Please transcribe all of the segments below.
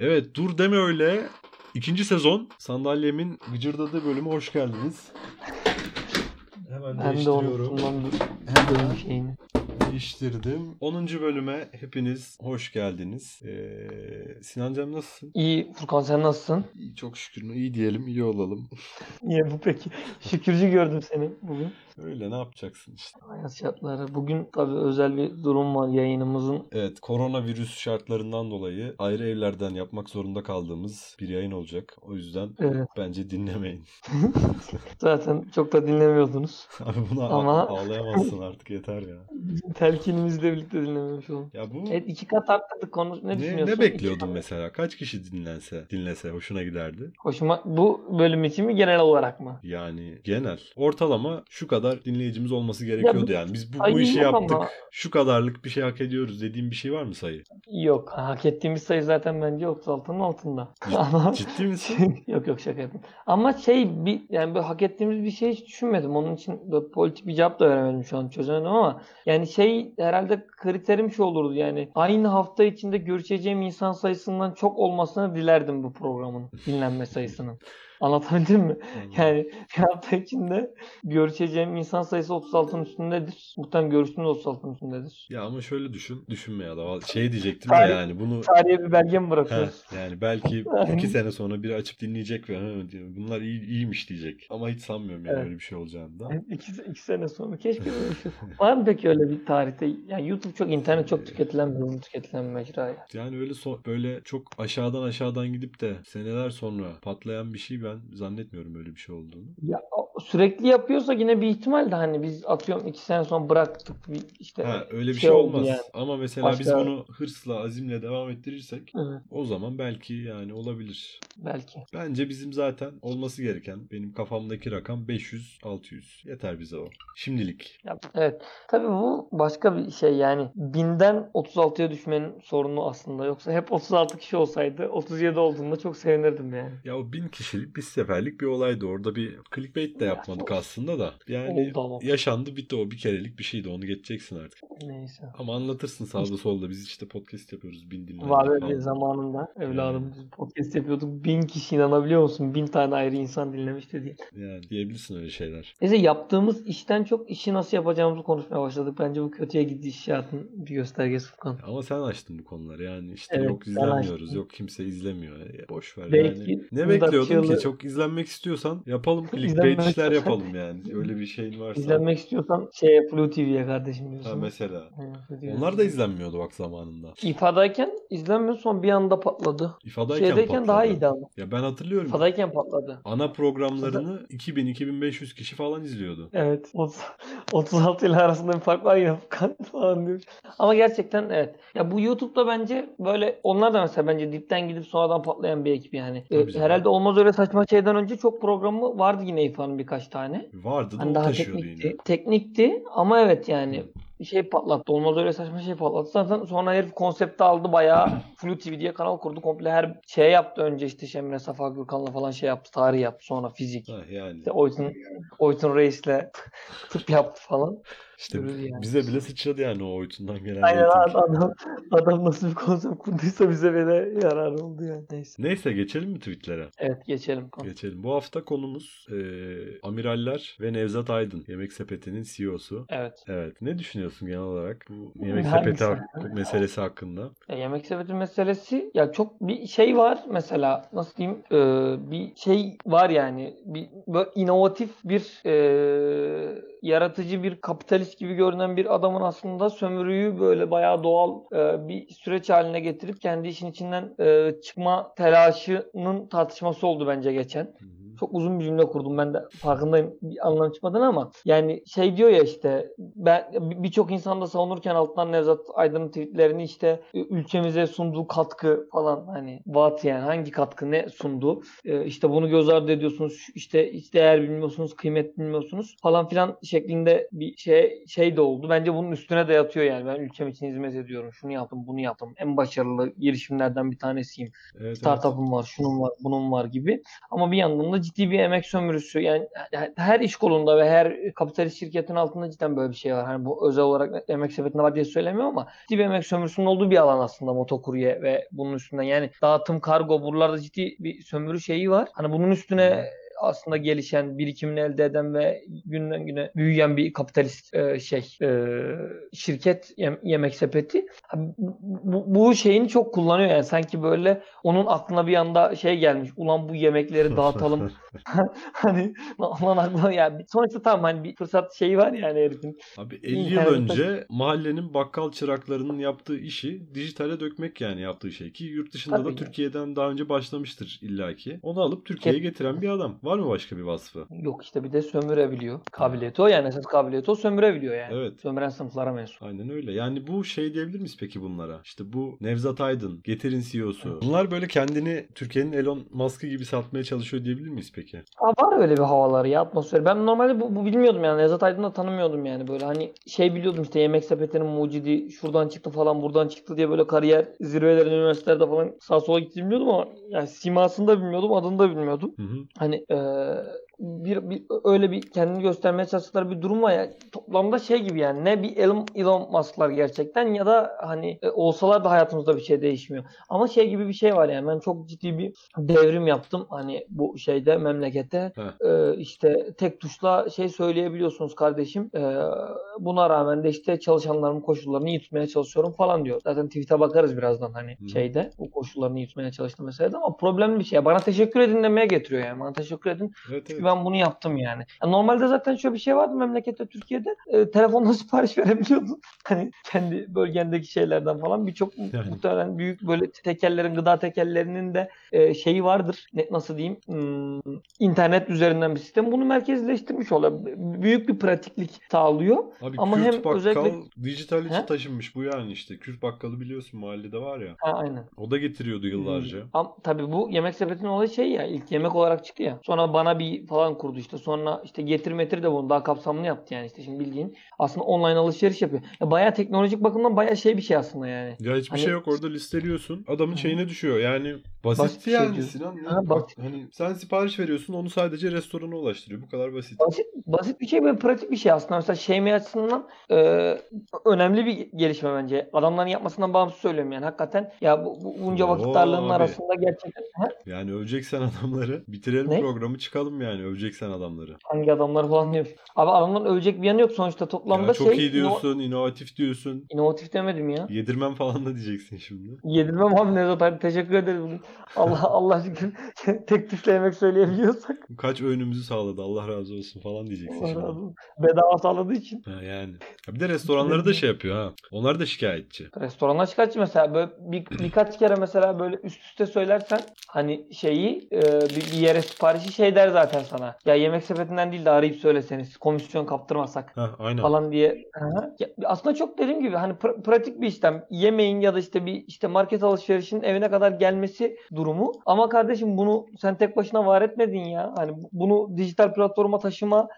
Evet, dur deme öyle. İkinci sezon sandalyemin gıcırdadığı bölüme hoş geldiniz. Hemen değiştiriyorum. Hemen değiştirdim. 10. bölüme hepiniz hoş geldiniz. Sinancığım nasılsın? İyi. Furkan sen nasılsın? İyi, çok şükür. İyi diyelim, iyi olalım. Niye bu peki? Şükürcü gördüm seni bugün. Öyle, ne yapacaksın işte. Hayat şartları. Bugün tabii özel bir durum var yayınımızın. Evet, koronavirüs şartlarından dolayı ayrı evlerden yapmak zorunda kaldığımız bir yayın olacak. O yüzden evet, bence dinlemeyin. Zaten çok da dinlemiyordunuz. Abi buna ağlayamazsın artık, yeter ya. Telkinimizle birlikte dinlememiş oldum. Ya bu... Evet, iki kat arttırdık konu. Ne düşünüyorsun? Ne bekliyordun mesela? Kaç kişi dinlese hoşuna giderdi? Hoşuma bu bölüm için mi, genel olarak mı? Yani genel. Ortalama şu kadar dinleyicimiz olması gerekiyordu ya, yani. Biz bu işi yaptık. Ama... Şu kadarlık bir şey hak ediyoruz dediğim bir şey var mı sayı? Yok. Hak ettiğimiz sayı zaten bence 36'nın altında. Ciddi misin? Yok şaka yapayım. Ama yani böyle hak ettiğimiz bir şey hiç düşünmedim. Onun için böyle politik bir cevap da veremedim şu an. Çözemedim ama yani herhalde kriterim şu olurdu yani. Aynı hafta içinde görüşeceğim insan sayısından çok olmasını dilerdim bu programın dinlenme sayısının. Anlatabildim mi? Yani bir hafta içinde görüşeceğim insan sayısı 36'nın üstündedir. Muhtemelen görüştüğümüz 36'nın üstündedir. Ya ama şöyle düşünme ya da diyecektim de yani bunu... Tarihe bir belge mi bırakıyoruz? Yani belki 2 sene sonra biri açıp dinleyecek ve bunlar iyiymiş diyecek. Ama hiç sanmıyorum yani öyle bir şey olacağını da. 2 sene sonra keşke böyle bir şey. Var mı peki öyle bir tarihte? Yani YouTube çok, internet çok tüketilen bir mecra. Yani öyle böyle çok aşağıdan gidip de seneler sonra patlayan bir şey ben zannetmiyorum öyle bir şey olduğunu. Ya sürekli yapıyorsa yine bir ihtimal de hani biz atıyorum 2 sene sonra bıraktık işte. Öyle bir şey olmaz. Yani. Ama mesela biz bunu hırsla, azimle devam ettirirsek o zaman belki yani olabilir. Belki. Bence bizim zaten olması gereken, benim kafamdaki rakam 500-600. Yeter bize o. Şimdilik. Ya, evet. Tabii bu başka bir şey yani. 1000'den 36'ya düşmenin sorunu aslında. Yoksa hep 36 kişi olsaydı 37 olduğunda çok sevinirdim yani. Ya o 1000 kişilik bir seferlik bir olaydı. Orada bir clickbait de yapmadık aslında da. Yani yaşandı, bitti, o bir kerelik bir şeydi. Onu geçeceksin artık. Neyse. Ama anlatırsın sağda solda. Biz işte podcast yapıyoruz. 1000 dinlendik. Var öyle zamanında. Evladım biz podcast yapıyorduk. 1000 kişi, inanabiliyor musun? 1000 tane ayrı insan dinlemiş de değil. Yani diyebilirsin öyle şeyler. Neyse, yaptığımız işten çok işi nasıl yapacağımızı konuşmaya başladık. Bence bu kötüye gidiş işaretinin bir göstergesi Furkan. Ama sen açtın bu konuları. Yani işte evet, yok izlenmiyoruz. Yok kimse izlemiyor. Ya, boş ver. Belki yani. Ne bekliyordun ki? Çok izlenmek istiyorsan yapalım. Clickbait işler yapalım yani. Öyle bir şeyin varsa. İzlenmek istiyorsan Blue TV'ye kardeşim diyorsun. Ha mesela. Onlar da izlenmiyordu bak zamanında. İFA'dayken izlenmiyor, son bir anda patladı. İFA'dayken daha iyiydi ama. Ya ben hatırlıyorum. İFA'dayken patladı. Ana programlarını 2000-2500 kişi falan izliyordu. Evet. 36 ile arasında bir fark var ya falan diyor. Ama gerçekten evet. Ya bu YouTube'da bence böyle onlar da mesela bence dipten gidip sonradan patlayan bir ekip yani. Herhalde olmaz öyle saçma şeyden önce çok programı vardı yine İFA'nın birkaç tane. Vardı da hani daha taşıyordu yine. Teknikti ama evet yani. Patlattı. Olmaz öyle saçma patlattı. Zaten sonra herif konsepti aldı bayağı. Flu TV diye kanal kurdu. Komple her yaptı. Önce işte Şemre Safa Görkan'la falan yaptı. Tarih yaptı. Sonra fizik. Yani. İşte Oytun Reis'le tıp yaptı falan. İşte yani. Bize bile sıçradı yani o Oytun'dan gelen. Aynen adam nasıl bir konsept kurduysa bize bile yarar oldu yani. Neyse geçelim mi tweetlere? Evet geçelim. Geçelim. Bu hafta konumuz Amiraller ve Nevzat Aydın. Yemeksepeti'nin CEO'su. Evet. Ne düşünüyorsun genel olarak bu Yemeksepeti meselesi hakkında? Yemeksepeti meselesi ya çok bir şey var mesela, nasıl diyeyim, bir şey var yani, böyle inovatif bir yaratıcı bir kapitalist gibi görünen bir adamın aslında sömürüyü böyle bayağı doğal bir süreç haline getirip kendi işin içinden çıkma telaşının tartışması oldu bence geçen. Çok uzun bir cümle kurdum, ben de farkındayım anlam çıkmadığını, ama yani şey diyor ya işte, ben birçok insanda savunurken alttan Nevzat Aydın'ın tweetlerini işte ülkemize sunduğu katkı falan, hani what yani, hangi katkı, ne sundu, işte bunu göz ardı ediyorsunuz, işte hiç değer bilmiyorsunuz, kıymet bilmiyorsunuz falan filan şeklinde bir şey de oldu. Bence bunun üstüne de yatıyor yani, ben ülkem için hizmet ediyorum, şunu yaptım, bunu yaptım, en başarılı girişimlerden bir tanesiyim, evet, startup'ım evet, var, şunun var, bunun var gibi. Ama bir yandan da ciddi bir emek sömürüsü. Yani her iş kolunda ve her kapitalist şirketin altında cidden böyle bir şey var. Hani bu özel olarak Yemeksepeti'nde var diye söylemiyorum ama ciddi bir emek sömürüsünün olduğu bir alan aslında motokurye ve bunun üstünden. Yani dağıtım, kargo, buralarda ciddi bir sömürü şeyi var. Hani bunun üstüne aslında gelişen, birikimini elde eden ve günden güne büyüyen bir kapitalist şirket Yemeksepeti. Bu şeyini çok kullanıyor yani, sanki böyle onun aklına bir anda şey gelmiş. Ulan bu yemekleri dağıtalım. Hani ulan aklına yani sonuçta tamam, hani bir fırsat şeyi var yani herifin. Abi 50 yıl önce mahallenin bakkal çıraklarının yaptığı işi dijitale dökmek yani yaptığı şey, ki yurt dışında tabii da yani. Türkiye'den daha önce başlamıştır illaki. Onu alıp Türkiye'ye getiren bir adam. Var mı başka bir vasfı? Yok işte, bir de sömürebiliyor. Kabiliyeti o yani, esas kabiliyeti o, sömürebiliyor yani. Evet. Sömüren sınıflara mensup. Aynen öyle. Yani bu şey diyebilir miyiz peki bunlara? İşte bu Nevzat Aydın, Getir'in CEO'su. Evet. Bunlar böyle kendini Türkiye'nin Elon Musk'ı gibi satmaya çalışıyor diyebilir miyiz peki? Var öyle bir havaları ya, atmosferi. Ben normalde bu bilmiyordum yani. Nevzat Aydın'ı da tanımıyordum yani böyle. Hani şey biliyordum işte, Yemeksepeti'nin mucidi şuradan çıktı falan, buradan çıktı diye böyle kariyer zirvelerinde, üniversitelerde falan sağa sola gitti bilmiyordum ama yani simasını da bilmiyordum, adını da bilmiyordum. Hı-hı. Hani bir öyle bir kendini göstermeye çalıştıkları bir durum var ya. Toplamda şey gibi yani, ne bir Elon Musk'lar gerçekten, ya da hani olsalar da hayatımızda bir şey değişmiyor. Ama şey gibi bir şey var yani, ben çok ciddi bir devrim yaptım hani bu şeyde, memlekette işte tek tuşla şey söyleyebiliyorsunuz kardeşim, buna rağmen de işte çalışanların koşullarını iyi tutmaya çalışıyorum falan diyor. Zaten tweet'e bakarız birazdan hani şeyde, bu koşullarını iyi tutmaya çalıştım mesela, ama problemli bir şey. Bana teşekkür edin demeye getiriyor yani, bana teşekkür edin. Evet, evet. Ben bunu yaptım yani. Yani normalde zaten şöyle bir şey vardı memlekette, Türkiye'de telefonla sipariş verebiliyordun. Hani kendi bölgendeki şeylerden falan birçok muhtemelen büyük böyle tekellerin, gıda tekellerinin de şeyi vardır. Nasıl diyeyim? İnternet üzerinden bir sistem. Bunu merkezleştirmiş oluyor. Büyük bir pratiklik sağlıyor. Abi, ama Kürt hem bakkal özellikle dijital içi taşınmış bu yani işte. Kürt bakkalı biliyorsun, mahallede var ya. Ha, aynen. O da getiriyordu yıllarca. Tabii bu Yemeksepeti'nin olayı şey ya, ilk yemek olarak çıktı ya. Sonra bana bir falan kurdu işte. Sonra işte Getir de bunu daha kapsamlı yaptı yani işte, şimdi bildiğin aslında online alışveriş yapıyor. Ya bayağı teknolojik bakımdan bayağı şey bir şey aslında yani. Ya hiçbir şey yok orada, listeliyorsun. Adamın şeyine düşüyor yani. Basit yani şey Sinan. Hani sen sipariş veriyorsun, onu sadece restorana ulaştırıyor. Bu kadar basit. Basit bir şey ve pratik bir şey aslında. Mesela şeyme açısından önemli bir gelişme bence. Adamların yapmasından bağımsız söylüyorum yani. Hakikaten ya bu bunca vakit darlığının arasında gerçekten. Yani öveceksen adamları bitirelim programı, çıkalım yani. Öveceksen adamları. Hangi adamları falan diyor. Abi adamların övecek bir yanı yok sonuçta toplamda ya, çok şey. Çok iyi diyorsun, inovatif diyorsun. İnovatif demedim ya. Yedirmem falan da diyeceksin şimdi. Yedirmem abi Nevzat abi, teşekkür ederiz bugün. Allah aşkına tek tuşla yemek söyleyebiliyorsak. Kaç öğünümüzü sağladı, Allah razı olsun falan diyeceksin şimdi. Bedava sağladığı için. Ha yani. Bir de restoranları da şey yapıyor ha. Onlar da şikayetçi. Restoranlar şikayetçi mesela, böyle birkaç kere mesela böyle üst üste söylersen hani şeyi bir yere siparişi şey der zaten sana. Ya Yemeksepeti'nden değil de arayıp söyleseniz, komisyon kaptırmasak falan diye. Ya, aslında çok dediğim gibi hani pratik bir işlem. Yemeğin ya da işte bir işte market alışverişinin evine kadar gelmesi durumu. Ama kardeşim bunu sen tek başına var etmedin ya. Hani bunu dijital platforma taşıma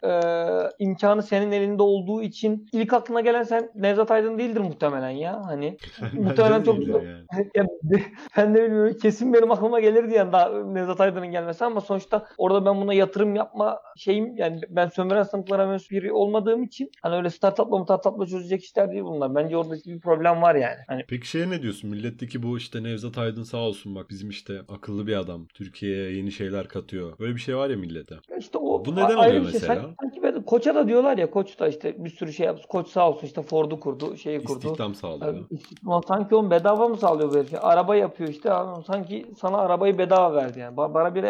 imkanı senin elinde olduğu için ilk aklına gelen sen Nevzat Aydın değildir muhtemelen ya. Hani muhtemelen çok yani. Yani, ben de bilmiyorum, kesin benim aklıma gelirdi yani daha Nevzat Aydın'ın gelmesi, ama sonuçta orada ben buna yatırım yapma şeyim yani, ben sömüren sınıflara mensup biri olmadığım için hani öyle startupla çözecek işler değil bunlar. Bence orada bir problem var yani. Hani... Peki şeye ne diyorsun? Milletteki bu işte Nevzat Aydın sağ olsun bak bizim işte akıllı bir adam, Türkiye'ye yeni şeyler katıyor. Böyle bir şey var ya millete. İşte o bu neden oluyor mesela? Şey, sanki ben Şimdi Koç'a da diyorlar ya, Koç da işte bir sürü şey yaptı. Koç sağ olsun işte Ford'u kurdu, şeyi kurdu. İstihdam sağlıyor. Yani istihdam, sanki onu bedava mı sağlıyor böyle şey? Araba yapıyor işte. Sanki sana arabayı bedava verdi yani. Bana bir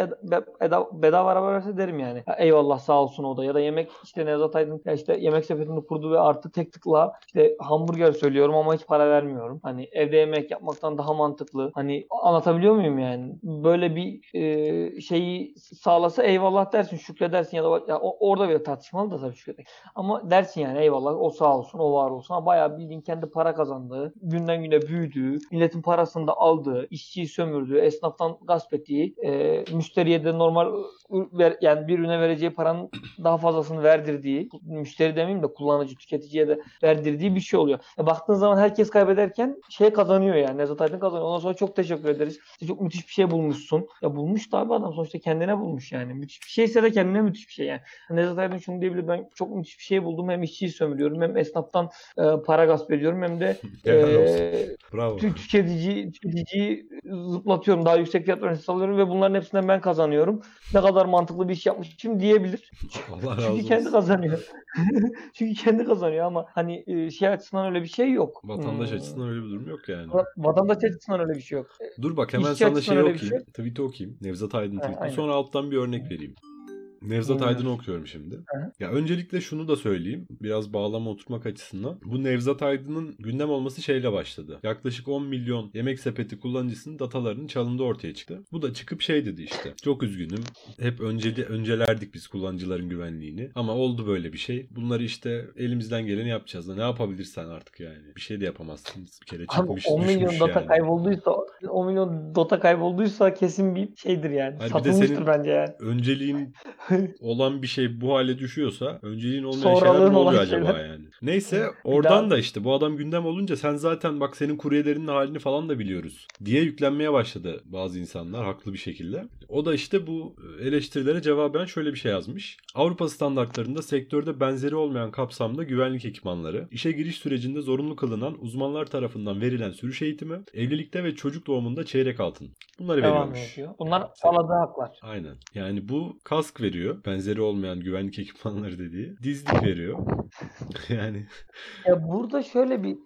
bedava araba verse derim yani. Ya eyvallah sağ olsun o da. Ya da yemek işte Nevzat Aydın işte Yemeksepeti'ni kurdu ve artık tek tıkla işte hamburger söylüyorum ama hiç para vermiyorum. Hani evde yemek yapmaktan daha mantıklı. Hani anlatabiliyor muyum yani? Böyle bir şeyi sağlasa eyvallah dersin, şükredersin ya da ya orada bile tartışmalı da tabii şükür. Ama dersin yani eyvallah o sağ olsun, o var olsun. Ama bayağı bildiğin kendi para kazandığı, günden güne büyüdüğü, milletin parasını da aldığı, işçiyi sömürdüğü, esnaftan gasp ettiği, müşteriye de normal yani bir ürüne vereceği paranın daha fazlasını verdirdiği, müşteri demeyeyim de kullanıcı, tüketiciye de verdirdiği bir şey oluyor. Baktığın zaman herkes kaybederken şey kazanıyor yani. Nevzat Aydın kazanıyor. Ondan sonra çok teşekkür ederiz. İşte çok müthiş bir şey bulmuşsun. Ya bulmuş da abi adam sonuçta kendine bulmuş yani. Müthiş bir şeyse de kendine müthiş bir şey yani. Nevzat Aydın şunu diyebilir: ben çok müthiş bir şey buldum. Hem işçiyi sömürüyorum, hem esnaftan para gasp ediyorum, hem de tüketiciyi zıplatıyorum. Daha yüksek fiyat vermesi alıyorum ve bunların hepsinden ben kazanıyorum. Ne kadar mantıklı bir iş yapmışım diyebilir. Allah razı olsun. Çünkü kendi kazanıyor. Çünkü kendi kazanıyor ama hani şey açısından öyle bir şey yok. Vatandaş açısından öyle bir durum yok yani. Vatandaş açısından öyle bir şey yok. Dur bak hemen İşçi sana şeyi okuyayım. Şey. Tweet'i okuyayım. Nevzat Aydın tweet'i. Sonra alttan bir örnek vereyim. Nevzat Aydın'ı okuyorum şimdi. Ya öncelikle şunu da söyleyeyim. Biraz bağlama oturtmak açısından. Bu Nevzat Aydın'ın gündem olması şeyle başladı. Yaklaşık 10 milyon Yemeksepeti kullanıcısının datalarının çalındığı ortaya çıktı. Bu da çıkıp şey dedi işte. Çok üzgünüm. Hep öncelerdik biz kullanıcıların güvenliğini. Ama oldu böyle bir şey. Bunları işte elimizden geleni yapacağız da ne yapabilirsen artık yani. Bir şey de yapamazsınız. Bir kere çıkmış, abi, 10 milyon düşmüş data yani. Kaybolduysa 10 milyon data kaybolduysa kesin bir şeydir yani. Hayır, satılmıştır bence yani. Önceliğin olan bir şey bu hale düşüyorsa önceliğin olmayan şeyler ne oluyor acaba yani? Neyse oradan da işte bu adam gündem olunca sen zaten bak senin kuryelerinin halini falan da biliyoruz diye yüklenmeye başladı bazı insanlar haklı bir şekilde. O da işte bu eleştirilere cevaben şöyle bir şey yazmış. Avrupa standartlarında sektörde benzeri olmayan kapsamda güvenlik ekipmanları, işe giriş sürecinde zorunlu kılınan uzmanlar tarafından verilen sürüş eğitimi, evlilikte ve çocuk doğumunda çeyrek altın. Bunları veriyormuş. Bunlar aladığı haklar. Aynen. Yani bu kask veriyor. Benzeri olmayan güvenlik ekipmanları dediği. Dizlik veriyor. Yani. Ya burada şöyle bir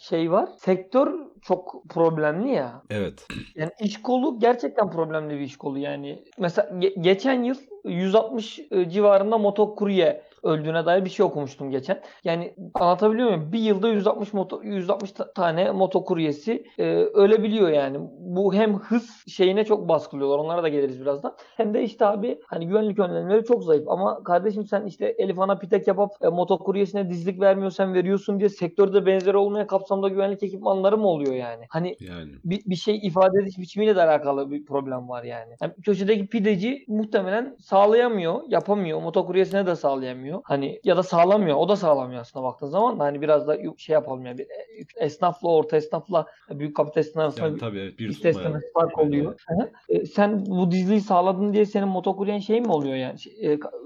şey var. Sektör çok problemli ya. Evet. Yani iş kolu gerçekten problemli bir iş kolu yani. Mesela geçen yıl 160 civarında motokurye öldüğüne dair bir şey okumuştum geçen. Yani anlatabiliyor muyum? Bir yılda 160 tane motokuryesi ölebiliyor yani. Bu hem hız şeyine çok baskılıyorlar. Onlara da geliriz birazdan. Hem de işte abi hani güvenlik önlemleri çok zayıf. Ama kardeşim sen işte Elif Ana Pitek yapıp motokuryesine dizlik vermiyorsan veriyorsun diye sektörde benzeri olmayan kapsamda güvenlik ekipmanları mı oluyor yani? Hani bir şey ifade ediş biçimiyle de alakalı bir problem var yani. Yani köşedeki pideci muhtemelen sağlayamıyor, yapamıyor. Motokuryesine de sağlayamıyor. Hani ya da sağlamıyor. O da sağlamıyor aslında baktığın zaman. Hani biraz da şey yapalım yani. Esnafla, orta esnafla, büyük kapitalistler arasında yani tabii, bir istemez fark oluyor. Sen bu dizliği sağladın diye senin motokuryen şey mi oluyor yani?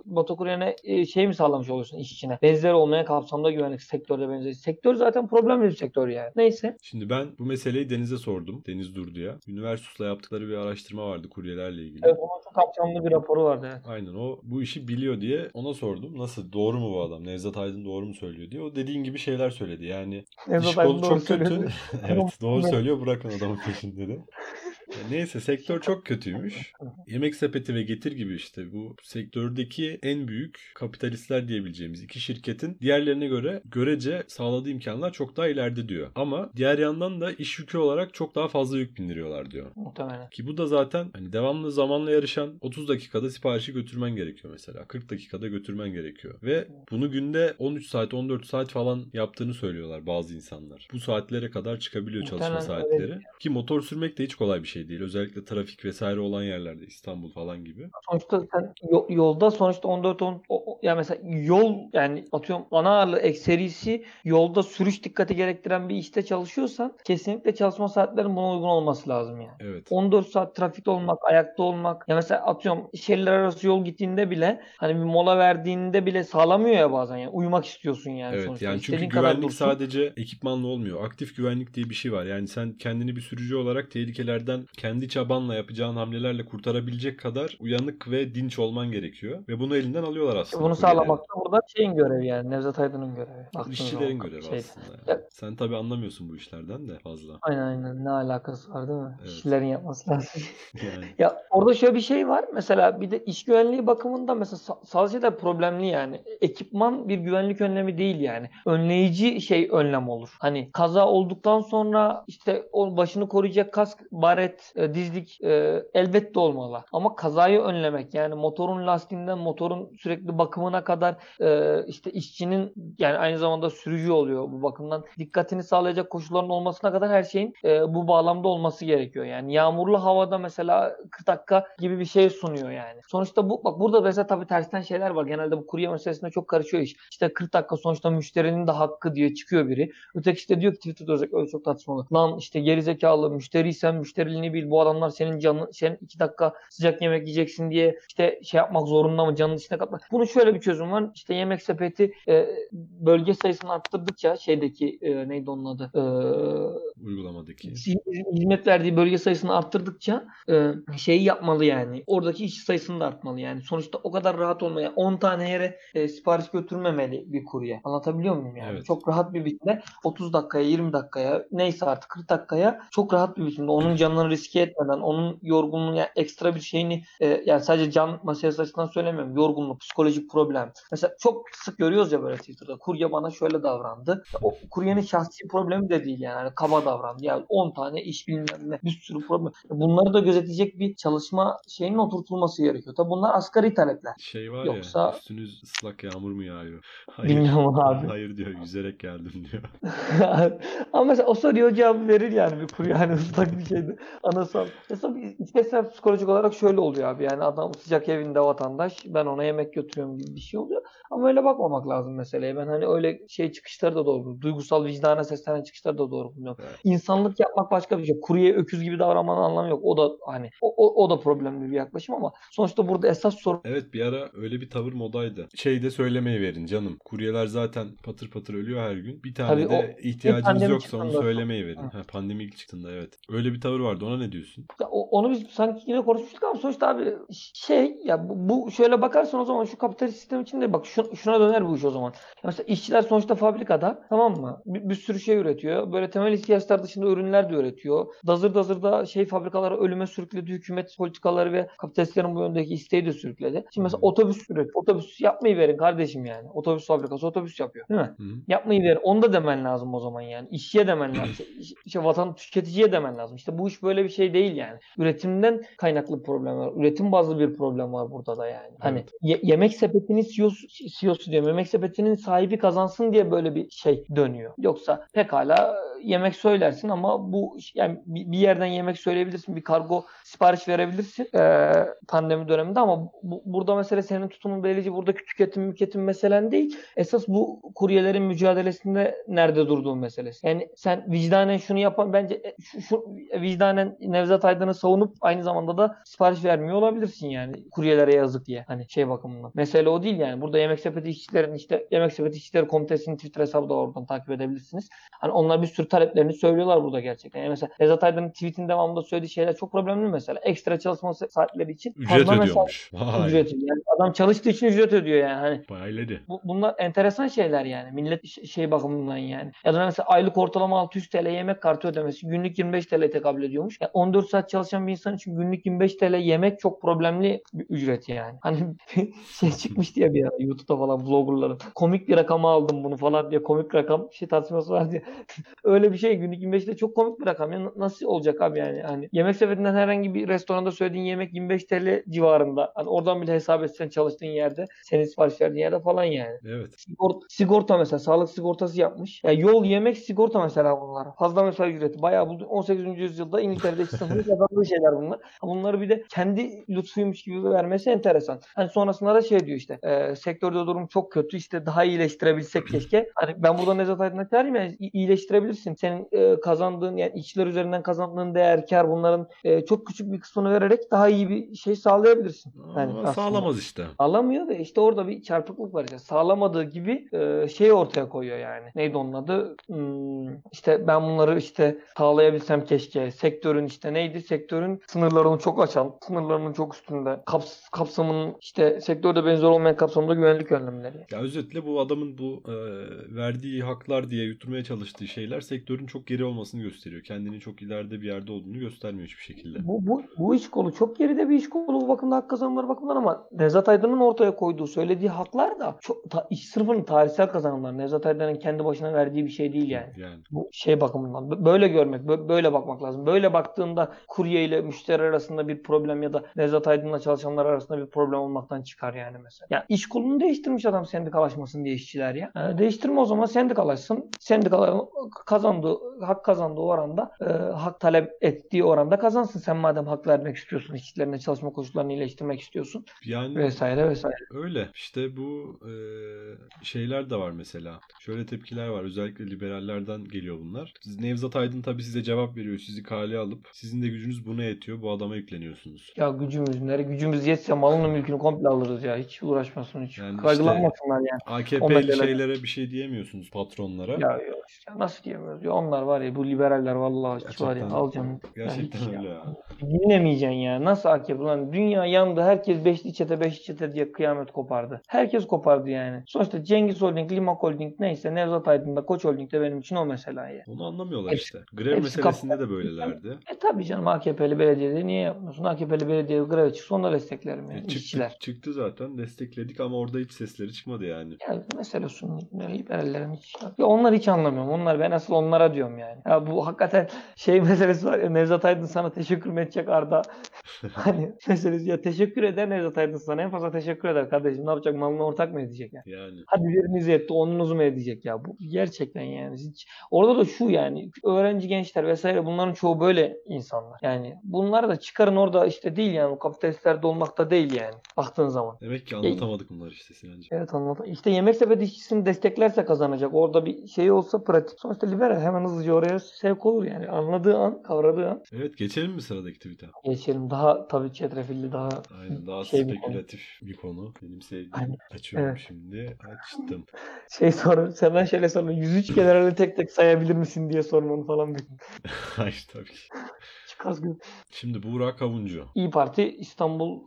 Motokuryene şey mi sağlamış oluyorsun iş içine? Benzer olmayan kapsamda güvenlik sektörde benzer. Sektör zaten problemli bir sektör yani. Neyse. Şimdi ben bu meseleyi Deniz'e sordum. Deniz Durdu'ya. Üniversitus'la yaptıkları bir araştırma vardı kuryelerle ilgili. Evet, onun çok kapsamlı bir raporu vardı. Evet. Aynen. O bu işi biliyor diye ona sordum. Nasıl? Doğru mu bu adam? Nevzat Aydın doğru mu söylüyor diye. O dediğin gibi şeyler söyledi. Yani iş kolu çok kötü. Evet doğru söylüyor. Bırakın adamın peşini dedi. Neyse sektör çok kötüymüş. Yemeksepeti ve Getir gibi işte bu sektördeki en büyük kapitalistler diyebileceğimiz iki şirketin diğerlerine göre görece sağladığı imkanlar çok daha ileride diyor. Ama diğer yandan da iş yükü olarak çok daha fazla yük bindiriyorlar diyor. Muhtemelen. Ki bu da zaten hani devamlı zamanla yarışan 30 dakikada siparişi götürmen gerekiyor mesela. 40 dakikada götürmen gerekiyor. Ve bunu günde 13 saat 14 saat falan yaptığını söylüyorlar bazı insanlar. Bu saatlere kadar çıkabiliyor çalışma saatleri. Evet. Ki motor sürmek de hiç kolay bir şey değil. Özellikle trafik vesaire olan yerlerde İstanbul falan gibi. Sonuçta sen yolda sonuçta 14-10 yani mesela yol yani atıyorum ana ağırlığı ekserisi yolda sürüş dikkati gerektiren bir işte çalışıyorsan kesinlikle çalışma saatlerinin buna uygun olması lazım yani. Evet. 14 saat trafikte olmak, ayakta olmak. Ya mesela atıyorum şehirler arası yol gittiğinde bile hani bir mola verdiğinde bile sağlamıyor ya bazen yani. Uyumak istiyorsun yani evet, sonuçta. Yani çünkü güvenlik sadece ekipmanla olmuyor. Aktif güvenlik diye bir şey var. Yani sen kendini bir sürücü olarak tehlikelerden kendi çabanla yapacağın hamlelerle kurtarabilecek kadar uyanık ve dinç olman gerekiyor. Ve bunu elinden alıyorlar aslında. Bunu sağlamak da burada şeyin görevi yani. Nevzat Aydın'ın görevi. İşçilerin görevi şey aslında. Yani. Sen tabii anlamıyorsun bu işlerden de fazla. Aynen. Ne alakası var değil mi? Evet. İşçilerin yapması lazım. Yani. Ya orada şöyle bir şey var. Mesela bir de iş güvenliği bakımından mesela sadece problemli yani. Ekipman bir güvenlik önlemi değil yani. Önleyici şey önlem olur. Hani kaza olduktan sonra işte o başını koruyacak kask, baret, dizlik elbette olmalı. Ama kazayı önlemek yani motorun lastiğinden motorun sürekli bakımına kadar işte işçinin yani aynı zamanda sürücü oluyor bu bakımdan. Dikkatini sağlayacak koşulların olmasına kadar her şeyin bu bağlamda olması gerekiyor. Yani yağmurlu havada mesela 40 dakika gibi bir şey sunuyor yani. Sonuçta bu bak burada mesela tabii tersten şeyler var. Genelde bu kurye meselesinde çok karışıyor iş. İşte 40 dakika sonuçta müşterinin de hakkı diye çıkıyor biri. Öteki işte diyor ki Twitter'da öyle çok tartışmalı. Lan işte gerizekalı müşteriysen müşteriliğini bil. Bu adamlar senin canın, sen 2 dakika sıcak yemek yiyeceksin diye işte şey yapmak zorunda mı? Canın içine katmak. Bunun şöyle bir çözüm var. İşte Yemeksepeti bölge sayısını arttırdıkça şeydeki neydi onun adı? Uygulamadaki. Hizmet verdiği bölge sayısını arttırdıkça şeyi yapmalı yani. Oradaki iş sayısını da artmalı yani. Sonuçta o kadar rahat olmaya 10 tane yere sipariş götürmemeli bir kurye. Anlatabiliyor muyum yani? Evet. Çok rahat bir biçimde 30 dakikaya, 20 dakikaya neyse artık 40 dakikaya çok rahat bir biçimde onun canını riske etmeden, onun yorgunluğu yani ekstra bir şeyini yani sadece can meselesi açısından söylemiyorum. Yorgunluk, psikolojik problem. Mesela çok sık görüyoruz ya böyle Twitter'da. Kurye bana şöyle davrandı. O kuryenin şahsi problemi de değil yani. Yani kaba davrandı. Yani 10 tane iş bilmem ne. Bir sürü problem. Bunları da gözetecek bir çalışma şeyinin oturtulması gerekiyor. Tabi bunlar asgari talepler. Şey var yoksa... ya üstünüz ıslak yağmur mu yağıyor? Hayır. Bilmiyorum abi. Hayır diyor. Yüzerek geldim diyor. Ama mesela o soruyu cevap verir yani bir kurye. Yani ıslak bir şeydi. Anasal. Mesela işte psikolojik olarak şöyle oluyor abi. Yani adam sıcak evinde vatandaş. Ben ona yemek götürüyorum gibi bir şey oluyor. Ama öyle bakmamak lazım meseleye. Ben hani öyle şey çıkışları da doğru. Duygusal vicdana seslenen çıkışları da doğru bulmuyorum. Evet. İnsanlık yapmak başka bir şey. Kurye öküz gibi davranmanın anlamı yok. O da hani o da problemli bir yaklaşım ama sonuçta burada esas sorun. Evet bir ara öyle bir tavır modaydı. Şey de söylemeyi verin canım. Kuryeler zaten patır patır ölüyor her gün. Bir tane tabii de ihtiyacınız yoksa onu söylemeyi verin. Ha, pandemi ilk çıktığında evet. Öyle bir tavır vardı. Ona ne diyorsun? Ya, onu biz sanki yine konuşmuştuk ama sonuçta abi şey ya bu şöyle bakarsan o zaman şu kapitalist sistem içinde bak şuna döner bu iş o zaman. Mesela işçiler sonuçta fabrikada tamam mı? Bir sürü şey üretiyor. Böyle temel ihtiyaçlar dışında ürünler de üretiyor. Dazırda şey fabrikaları ölüme sürükledi. Hükümet politikaları ve kapitalistlerin bu yöndeki isteği de sürükledi. Şimdi mesela otobüs üretiyor. Otobüs yapmayı verin kardeşim yani. Otobüs fabrikası otobüs yapıyor. Değil mi? Hı-hı. Yapmayı verin. Onu da demen lazım o zaman yani. İşçiye demen lazım. İşte vatan tüketiciye demen lazım. İşte bu iş böyle bir şey değil yani. Üretimden kaynaklı problem var. Üretim bazlı bir problem var burada da yani. Evet. Hani yemek sepetinin CEO'su diyorum. Yemek sepetinin sahibi kazansın diye böyle bir şey dönüyor. Yoksa pekala yemek söylersin ama bu yani bir yerden yemek söyleyebilirsin. Bir kargo sipariş verebilirsin pandemi döneminde ama burada mesele senin tutumun belirleyici. Buradaki tüketim meselen değil. Esas bu kuryelerin mücadelesinde nerede durduğun meselesi. Yani sen vicdanen şunu yapan bence şu vicdanen Nevzat Aydın'ı savunup aynı zamanda da sipariş vermiyor olabilirsin yani. Kuryelere yazık diye. Hani şey bakımından. Mesele o değil yani. Burada Yemeksepeti işçilerin işte Yemeksepeti İşçileri Komitesi'nin Twitter hesabı da oradan takip edebilirsiniz. Hani onlar bir sürü taleplerini söylüyorlar burada gerçekten. Yani mesela Nevzat Aydın'ın tweet'in devamında söylediği şeyler çok problemli mesela. Ekstra çalışma saatleri için ücret ödüyormuş. Ücret ödüyor. Yani adam çalıştığı için ücret ödüyor yani. Hani bunlar enteresan şeyler yani. Millet şey bakımından yani. Ya da mesela aylık ortalama 600 TL yemek kartı ödemesi günlük 25 TL tekabül ediyormuş. Yani 14 saat çalışan bir insan için günlük 25 TL yemek çok problemli bir ücret yani. Hani şey çıkmıştı ya bir ara YouTube'da falan vloggerların. Komik bir rakama aldım bunu falan diye komik rakam şey tartışması var diye. Öyle bir şey günlük 25 TL çok komik bir rakam. Yani nasıl olacak abi yani? Hani yemek sepetinden herhangi bir restoranda söylediğin yemek 25 TL civarında. Hani oradan bile hesap etsen çalıştığın yerde, senin sipariş verdiğin yerde falan yani. Evet. Sigorta mesela sağlık sigortası yapmış. Yani yol, yemek, sigorta mesela bunlar. Fazla mesai ücreti bayağı buldu. 18. yüzyılda İngiltere'de İstanbul'da kazandığı şeyler bunlar. Bunları bir de kendi lütfuymuş gibi vermesi enteresan. Hani sonrasında da şey diyor işte sektörde durum çok kötü. İşte daha iyileştirebilsek keşke. Hani ben burada Nevzat Aydın'a çağırayım ya iyileştirebilirsin demiştim. Senin kazandığın, yani işçiler üzerinden kazandığın değer, kar, bunların çok küçük bir kısmını vererek daha iyi bir şey sağlayabilirsin. Yani sağlamaz işte. Alamıyor ve işte orada bir çarpıklık var. İşte sağlamadığı gibi şeyi ortaya koyuyor yani. Neydi onun adı? İşte ben bunları işte sağlayabilsem keşke. Sektörün işte neydi? Sektörün sınırlarını çok açan, sınırlarının çok üstünde. Kapsamının işte sektörde benzer olmayan kapsamda güvenlik önlemleri. Ya özetle bu adamın bu verdiği haklar diye yutturmaya çalıştığı şeyler sektörün çok geri olmasını gösteriyor. Kendini çok ileride bir yerde olduğunu göstermiyor hiçbir şekilde. Bu iş kolu çok geride bir iş kolu bu bakımda, hak kazanımları bakımdan, ama Nevzat Aydın'ın ortaya koyduğu, söylediği haklar da çok, iş sınıfının tarihsel kazanımları. Nevzat Aydın'ın kendi başına verdiği bir şey değil yani. Bu şey bakımından böyle görmek, böyle bakmak lazım. Böyle baktığında kurye ile müşteri arasında bir problem ya da Nevzat Aydın'la çalışanlar arasında bir problem olmaktan çıkar yani mesela. Ya iş kolunu değiştirmiş adam sendikalaşmasın diye işçiler ya. Değiştirme o zaman, sendikalaşsın. Sendikaların hak kazandığı oranda, hak talep ettiği oranda kazansın. Sen madem hak vermek istiyorsun, işçilerine çalışma koşullarını iyileştirmek istiyorsun. Yani vesaire vesaire. Öyle. İşte bu şeyler de var mesela. Şöyle tepkiler var. Özellikle liberallerden geliyor bunlar. Nevzat Aydın tabii size cevap veriyor. Sizi kale alıp sizin de gücünüz buna yetiyor. Bu adama yükleniyorsunuz. Ya gücümüz yetse malını mülkünü komple alırız ya. Hiç uğraşmasın hiç. Yani kaygılanmasınlar işte, yani. AKP'li şeylere bir şey diyemiyorsunuz, patronlara. Ya işte nasıl diyemiyoruz ya. Onlar var ya, bu liberaller vallahi hiç var ya. Alacağım. Gerçekten yani öyle ya. Dinlemeyeceksin ya. Nasıl AKP? Ulan dünya yandı. Herkes beşli çete diye kıyamet kopardı. Herkes kopardı yani. Sonuçta Cengiz Holding, Limak Holding neyse, Nevzat Aydın'da, Koç Holding'de benim için o mesela ya. Onu anlamıyorlar işte. Grev meselesinde de böylelerdi. Tabii canım, AKP'li belediyeleri niye yapmıyorsun? AKP'li belediye greve çıksa onları desteklerim yani. Çıktı zaten, destekledik ama orada hiç sesleri çıkmadı yani. Yani mesela liberallerim hiç. Ya onlar hiç anlamıyorum. Ben asıl onlara diyorum yani. Ya bu hakikaten şey meselesi var ya, Nevzat Aydın sana teşekkür mü edecek Arda? Hani meselesi ya, teşekkür eder Nevzat Aydın sana. En fazla teşekkür eder kardeşim. Ne yapacak? Malına ortak mı edecek yani? Hadi biriniz etti, onunuz mu edecek ya? Bu gerçekten yani. Hiç. Orada da şu yani, öğrenci gençler vesaire, bunların çoğu böyle insanlar. Yani bunlar da çıkarın orada işte değil yani. Bu kapitalistlerde olmakta değil yani. Baktığın zaman. Demek ki anlatamadık bunları işte Sinancığım. Evet, anlatamadık. İşte Yemeksepeti işçisini desteklerse kazanacak. Orada bir şey olsa pratik. Sonuçta liberal hemen hızlıca oraya sevk olur yani. Anladığı an, kavradığı an. Evet, geçelim mi sıradaki tweet'e? Geçelim. Daha tabii çetrefilli, daha aynen, daha şey, spekülatif bir konu. Benim sevgilim. Aynen. Açıyorum evet. Şimdi. Açtım. Senden şöyle sorun. 103 generali tek tek sayabilir misin diye sormanı falan bir. Hayır tabii ki. Şimdi Buğra Kavuncu. İYİ Parti İstanbul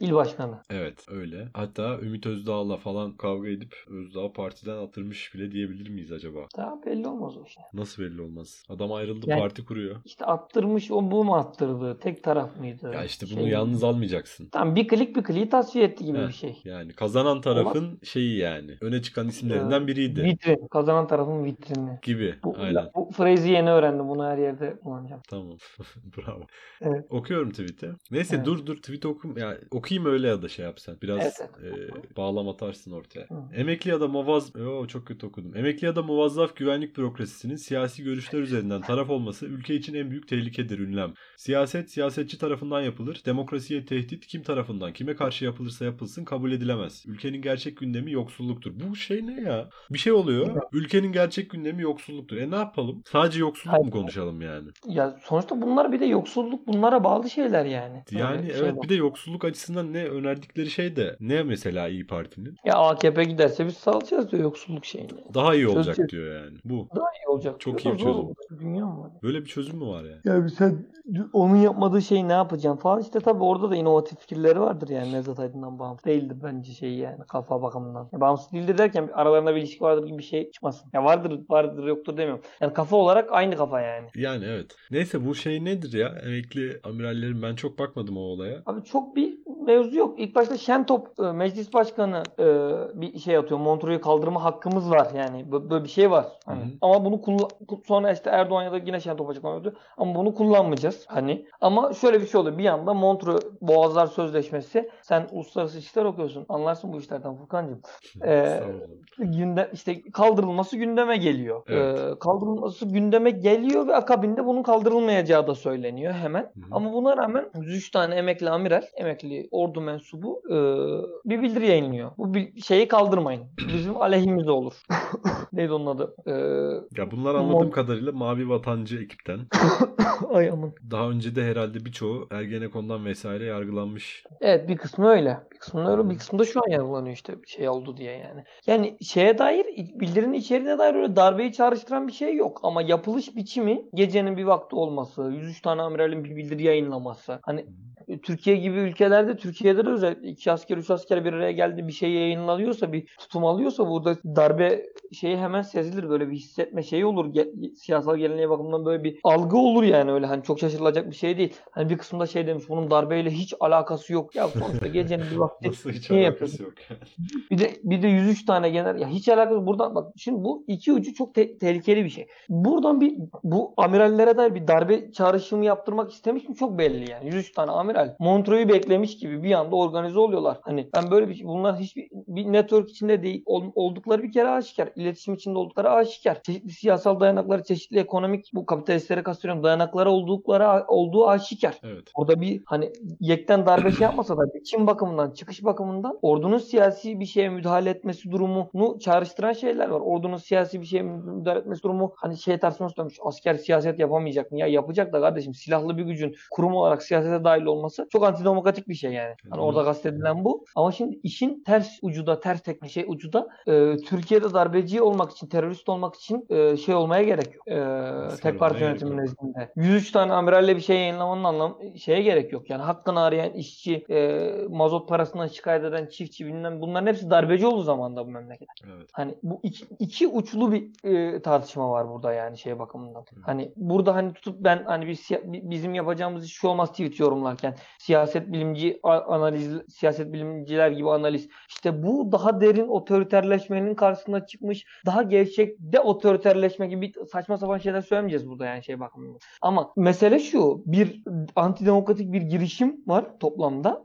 İl Başkanı. Evet öyle. Hatta Ümit Özdağ'la falan kavga edip Özdağ partiden atırmış bile diyebilir miyiz acaba? Daha belli olmaz o işte. Nasıl belli olmaz? Adam ayrıldı yani, parti kuruyor. İşte attırmış, o bu mu attırdı? Tek taraf mıydı? Ya işte bunu yalnız almayacaksın. Tamam, bir klik bir kliği tasfiye etti gibi bir şey. Yani kazanan tarafın şeyi yani. Öne çıkan isimlerinden biriydi. Vitrin. Kazanan tarafın vitrini. Gibi. Aynen. Bu fraze'i yeni öğrendim. Bunu her yerde kullanacağım. Tamam. Bravo. Evet. Okuyorum tweet'i. Neyse evet. Dur tweet'i okuyayım öyle ya da şey yapsan. Biraz bağlam atarsın ortaya. Hı. Emekli ya da çok kötü okudum. Emekli ya da muvazzaf güvenlik bürokrasisinin siyasi görüşler üzerinden taraf olması ülke için en büyük tehlikedir ünlem. Siyaset siyasetçi tarafından yapılır. Demokrasiye tehdit kim tarafından kime karşı yapılırsa yapılsın kabul edilemez. Ülkenin gerçek gündemi yoksulluktur. Bu şey ne ya? Bir şey oluyor. Ülkenin gerçek gündemi yoksulluktur. Ne yapalım? Sadece yoksulluk mu konuşalım yani? Ya sonuçta bunlar bir de yoksulluk, bunlara bağlı şeyler yani. Yani evet, bir de yoksulluk açısından ne önerdikleri şey de ne mesela İYİ Parti'nin? Ya AKP giderse biz salacağız diyor yoksulluk şeyini. Daha iyi olacak diyor yani. Bu. Daha iyi olacak. Çok iyi bir çözüm. Böyle bir çözüm mü var yani? Ya sen onun yapmadığı şeyi ne yapacaksın falan, işte tabii orada da inovatif fikirleri vardır yani. Nevzat Aydın'dan bağımsız değildir bence şey yani, kafa bakımından. Ya bağımsız değildir derken aralarında bir ilişki vardır gibi bir şey çıkmasın. Ya vardır yoktur demiyorum. Yani kafa olarak aynı kafa yani. Yani evet. Neyse bu şey nedir ya? Emekli amirallerin, ben çok bakmadım o olaya. Abi çok bir mevzu yok. İlk başta Şentop meclis başkanı bir şey atıyor. Montrö'yü kaldırma hakkımız var yani. Böyle bir şey var. Hani. Ama bunu sonra işte Erdoğan ya da yine Şentop açıklanıyordu. Ama bunu kullanmayacağız. Hani. Ama şöyle bir şey oluyor. Bir yanda Montrö Boğazlar Sözleşmesi. Sen uluslararası işler okuyorsun. Anlarsın bu işlerden Furkan'cığım. İşte kaldırılması gündeme geliyor. Evet. Kaldırılması gündeme geliyor ve akabinde bunun kaldırılmayacağı da söyleniyor hemen. Ama buna rağmen 103 tane emekli amiral, emekli ordu mensubu bir bildiri yayınlıyor. Bu şeyi kaldırmayın. Bizim aleyhimiz olur. Neydi onun adı? Ya bunlar anladığım kadarıyla Mavi Vatancı ekipten. Ay aman. Daha önce de herhalde birçoğu Ergenekon'dan vesaire yargılanmış. Evet, bir kısmı öyle. Bir kısmı öyle. Bir kısmı da şu an yargılanıyor işte şey oldu diye yani. Yani şeye dair, bildirinin içeriğine dair öyle darbeyi çağrıştıran bir şey yok. Ama yapılış biçimi, gecenin bir vakti olması, 103 tane amiralin bir bildiri yayınlaması. Hani Türkiye gibi ülkelerde, Türkiye'de de özellikle 2 asker 3 asker bir araya geldi, bir şey yayınlanıyorsa, bir tutum alıyorsa burada darbe şeyi hemen sezilir. Böyle bir hissetme şeyi olur. Siyasal geleneğe bakımından böyle bir algı olur yani, öyle hani çok şaşırılacak bir şey değil. Hani bir kısımda şey demiş, bunun darbeyle hiç alakası yok. Ya sonuçta gecenin bir vakti nasıl hiç alakası yok yani. Bir de 103 tane genel, ya hiç alakası buradan bak şimdi bu iki ucu çok tehlikeli bir şey. Buradan bir bu amirallere dair bir darbe çağrışımı yaptırmak istemiş mi çok belli yani. 103 tane amiral Montrö'yü beklemiş gibi bir anda organize oluyorlar. Hani ben böyle bir, bunlar hiçbir bir network içinde değil oldukları bir kere aşikar. İletişim içinde oldukları aşikar. Çeşitli siyasal dayanakları, çeşitli ekonomik, bu kapitalistlere kastediyorum, dayanakları olduğu aşikar. Evet. Orada bir hani yekten darbe şey yapmasa da biçim bakımından, çıkış bakımından ordunun siyasi bir şeye müdahale etmesi durumunu çağrıştıran şeyler var. Ordunun siyasi bir şeye müdahale etmesi durumu hani şey tartışma tutmuş. Asker siyaset yapamayacak mı? Ya yapacak da kardeşim, silahlı bir gücün kurum olarak siyasete dahil olması çok antidemokratik bir şey yani. Hani orada kastedilen bu. Ama şimdi işin ters ucuda Türkiye'de darbeci olmak için, terörist olmak için şey olmaya gerek yok. Tek parti yönetiminin nezdinde. 103 tane amiralle bir şey yayınlamanın şeye gerek yok. Yani hakkını arayan işçi, mazot parasından şikayet eden çiftçi, bilmem, bunların hepsi darbeci olduğu zamanda bu memlekette. Evet. Hani bu iki uçlu bir tartışma var burada yani şey bakımından. Evet. Hani burada hani tutup ben hani bizim yapacağımız iş şu olmaz tweet yorumlarken siyaset bilimciler gibi analiz. İşte bu daha derin otoriterleşmenin karşısına çıkmış, daha gerçekte otoriterleşme gibi saçma sapan şeyler söylemeyeceğiz burada yani şey bakımından. Ama mesele şu, bir antidemokratik bir girişim var toplamda.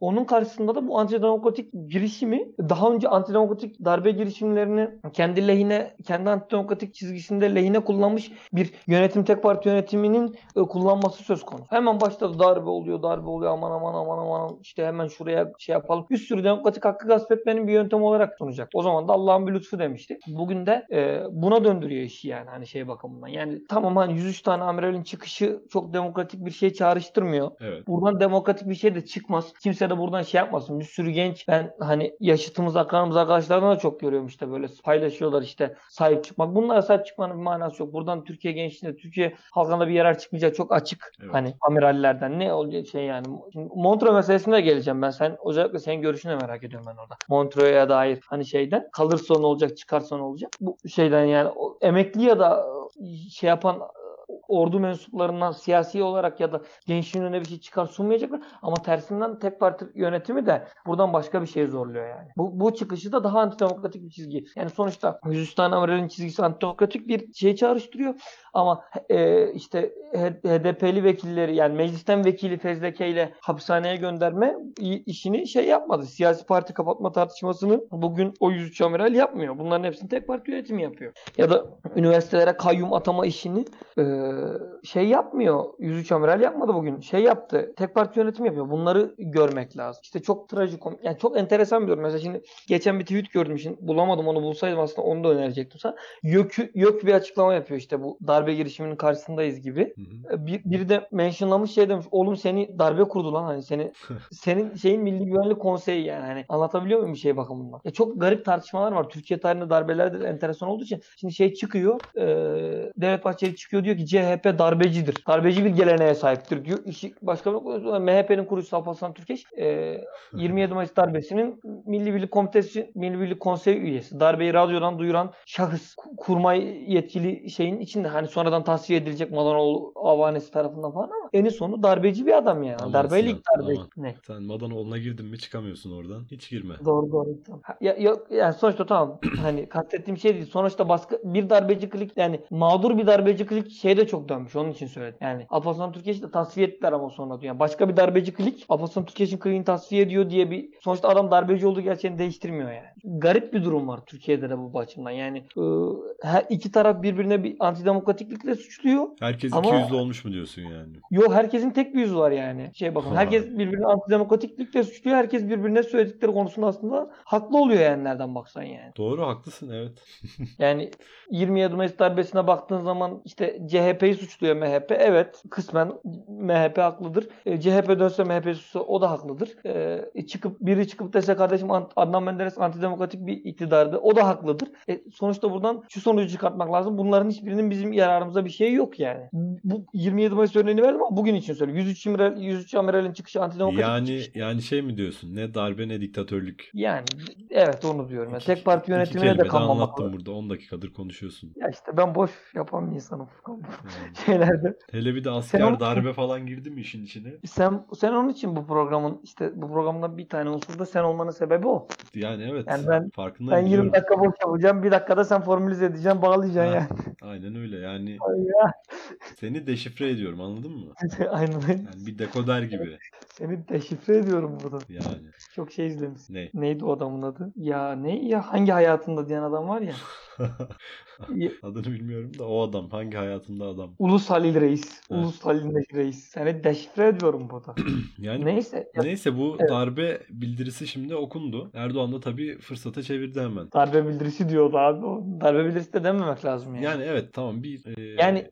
Onun karşısında da bu antidemokratik girişimi, daha önce antidemokratik darbe girişimlerini kendi antidemokratik çizgisinde lehine kullanmış bir yönetim, tek parti yönetiminin kullanması söz konusu. Hemen başta darbe oluyor aman işte hemen şuraya şey yapalım. Bir sürü demokratik hakkı gasp etmenin bir yöntemi olarak sunacak. O zaman da Allah'ın bir lütfu demiştik. Bugün de buna döndürüyor işi yani hani şey bakımından. Yani tamam hani 103 tane amiralin çıkışı çok demokratik bir şey çağrıştırmıyor. Evet. Buradan demokratik bir şey de çıkmaz. Kimse de buradan şey yapmasın. Bir sürü genç, ben hani yaşıtımız, akranımız, arkadaşlardan da çok görüyorum işte böyle paylaşıyorlar işte sahip çıkmak. Bunlara sahip çıkmanın bir manası yok. Buradan Türkiye gençliğinde, Türkiye halkında bir yarar çıkmayacak çok açık. Evet. Hani amirallerden ne olacak şey yani. Şimdi Montrö meselesine geleceğim ben. Özellikle senin görüşünü merak ediyorum ben orada. Montrö'ye dair hani şeyden kalırsa ne olacak, çıkarsa ne olacak? Bu şeyden yani emekli ya da şey yapan ordu mensuplarından siyasi olarak ya da gençliğin önüne bir şey çıkar sunmayacaklar. Ama tersinden tek parti yönetimi de buradan başka bir şey zorluyor yani. Bu çıkışı da daha antidemokratik bir çizgi. Yani sonuçta 100 tane amiralin çizgisi antidemokratik bir şey çağrıştırıyor. Ama işte HDP'li vekilleri yani meclisten vekili fezleke ile hapishaneye gönderme işini şey yapmadı. Siyasi parti kapatma tartışmasını bugün o 103 amiral yapmıyor. Bunların hepsini tek parti yönetimi yapıyor. Ya da üniversitelere kayyum atama işini şey yapmıyor. 103 amiral yapmadı bugün. Şey yaptı. Tek parti yönetim yapıyor. Bunları görmek lazım. İşte çok trajikomik. Yani çok enteresan bir durum. Mesela şimdi geçen bir tweet gördüm. Şimdi bulamadım onu. Bulsaydım aslında onu da önerecektim sana. YÖK bir açıklama yapıyor işte bu darbe girişiminin karşısındayız gibi. Biri de mentionlamış şey demiş. Oğlum seni darbe kurdu lan. Hani senin şeyin Milli Güvenlik Konseyi yani. Hani anlatabiliyor muyum bir şey bakımından? Ya çok garip tartışmalar var. Türkiye tarihinde darbeler de enteresan olduğu için. Şimdi şey çıkıyor. Devlet Bahçeli çıkıyor diyor ki CHP darbecidir. Darbeci bir geleneğe sahiptir diyor. Başka bir MHP'nin kurucusu Alparslan Türkeş 27 Mayıs darbesinin Milli Birlik Komitesi, Milli Birlik Konseyi üyesi. Darbeyi radyodan duyuran şahıs, kurmay yetkili şeyin içinde. Hani sonradan tasfiye edilecek Madanoğlu avanesi tarafından falan ama en sonu darbeci bir adam yani. Aman darbeli darbeci. Ne? Sen Madanoğlu'na girdin mi çıkamıyorsun oradan. Hiç girme. Doğru. Tamam. Yani sonuçta tamam. Hani kastettiğim şey değil. Sonuçta baskı bir darbeci klik yani mağdur bir darbeci klik şey de çok çok dönmüş. Onun için söyledim. Yani Alparslan Türkeş'i de tasfiye ettiler ama sonra diyor. Yani başka bir darbeci klik Alparslan Türkeş'in kliğini tasfiye ediyor diye bir sonuçta adam darbeci olduğu gerçeğini değiştirmiyor yani. Garip bir durum var Türkiye'de de bu açımdan. Yani her iki taraf birbirine bir antidemokratiklikle suçluyor. Herkes ama... iki yüzlü olmuş mu diyorsun yani? Yok, herkesin tek bir yüzü var yani. Şey bakın, herkes birbirine antidemokratiklikle suçluyor. Herkes birbirine söyledikleri konusunda aslında haklı oluyor yani, nereden baksan yani. Doğru, haklısın, evet. Yani 27 Mayıs darbesine baktığın zaman işte CHP'yi suçluyor MHP. Evet, kısmen MHP haklıdır. CHP dönse MHP suçluyor, o da haklıdır. Biri çıkıp dese kardeşim Adnan Menderes antidemokratik bir iktidardı, o da haklıdır. Sonuçta buradan şu sonucu çıkartmak lazım. Bunların hiçbirinin bizim yararımıza bir şey yok yani. Bu 27 Mayıs örneğini verdim ama bugün için söylüyorum. 103 Amiral'in çıkışı antidemokratik çıkışı. Yani şey mi diyorsun? Ne darbe ne diktatörlük. Yani evet, onu diyorum. Yani tek parti yönetimine de kanmamak. Anlattım burada. 10 dakikadır konuşuyorsun. Ya işte ben boş yapan bir insanım. Şeylerde. Hele bir de asker darbe falan girdi mi işin içine? Sen onun için bu programdan bir tane unsur da sen olmanın sebebi o. Yani evet. Yani ben farkındayım. Ben 20 dakika boş yapacağım. Bir dakikada sen formülize edeceksin, bağlayacaksın yani. Aynen öyle yani. Ya. Seni deşifre ediyorum, anladın mı? Aynen. Yani bir dekoder gibi. Seni deşifre ediyorum burada. Yani. Çok şey izlemişsin. Neydi o adamın adı? Hangi hayatında diyen adam var ya. Adını bilmiyorum da o adam. Hangi hayatında adam? Ulus Halil Reis. Evet. Ulus Halil Reis. Seni deşifre ediyorum burada. Yani neyse bu evet. Darbe bildirisi şimdi okundu. Erdoğan da tabii fırsata çevirdi hemen. Darbe bildirisi diyordu abi. Darbe bildirisi de dememek lazım yani. Yani evet, tamam. Yani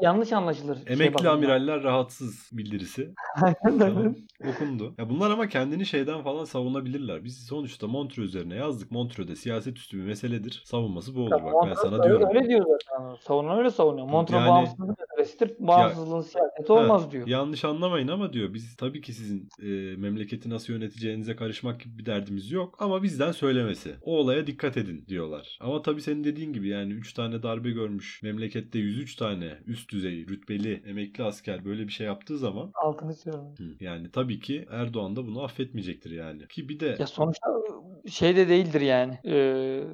yanlış anlaşılır. Emekli amiraller rahatsız bildirisi. Tamam, okundu. Ya bunlar ama kendini şeyden falan savunabilirler. Biz sonuçta Montrö üzerine yazdık. Montrö'de siyaset üstü bir meseledir. Savunması bu olur. Bak, ben sana diyorum. Öyle diyor zaten. Savunan öyle savunuyor. Montrö yani, bağımsızlığı meselesidir. Bağımsızlığın siyaseti olmaz diyor. Yanlış anlamayın ama diyor, biz tabii ki sizin memleketi nasıl yöneteceğinize karışmak gibi bir derdimiz yok. Ama bizden söylemesi. O olaya dikkat edin diyorlar. Ama tabii senin dediğin gibi yani 3 tane darbe görmüş memlekette 103 tane üst düzey rütbeli emekli asker böyle bir şey yaptığı zaman altını çiziyorum. Yani tabii ki Erdoğan da bunu affetmeyecektir yani. Ki bir de ya sonuçta şey de değildir yani.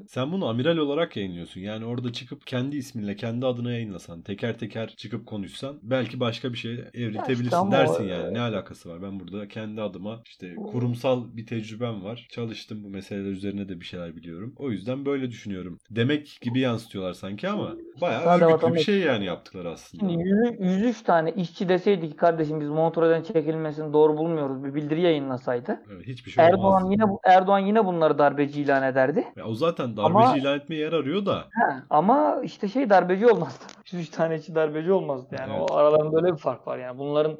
Sen bunu amiral olarak yayınlıyorsun. Yani orada çıkıp kendi isminle, kendi adına yayınlasan, teker teker çıkıp konuşsan belki başka bir şeye evriltebilirsin işte dersin yani. Ne alakası var? Ben burada kendi adıma işte kurumsal bir tecrübem var. Çalıştım, bu meseleler üzerine de bir şeyler biliyorum. O yüzden böyle düşünüyorum demek gibi yansıtıyorlar sanki ama bayağı örgütlü bir şey yani yaptıkları aslında. 103 tane işçi deseydi ki kardeşim biz Montrö'den çekilmesini doğru bulmuyoruz, bir bildiri yayınlasaydı. Evet, hiçbir şey olmazdı. Erdoğan yine bunları darbeci ilan ederdi. Ya o zaten darbeci ilan etmeye yer arıyor da. Ama işte darbeci olmazdı. 3 tane için darbeci olmazdı yani. Evet. O aralarında öyle bir fark var yani. Bunların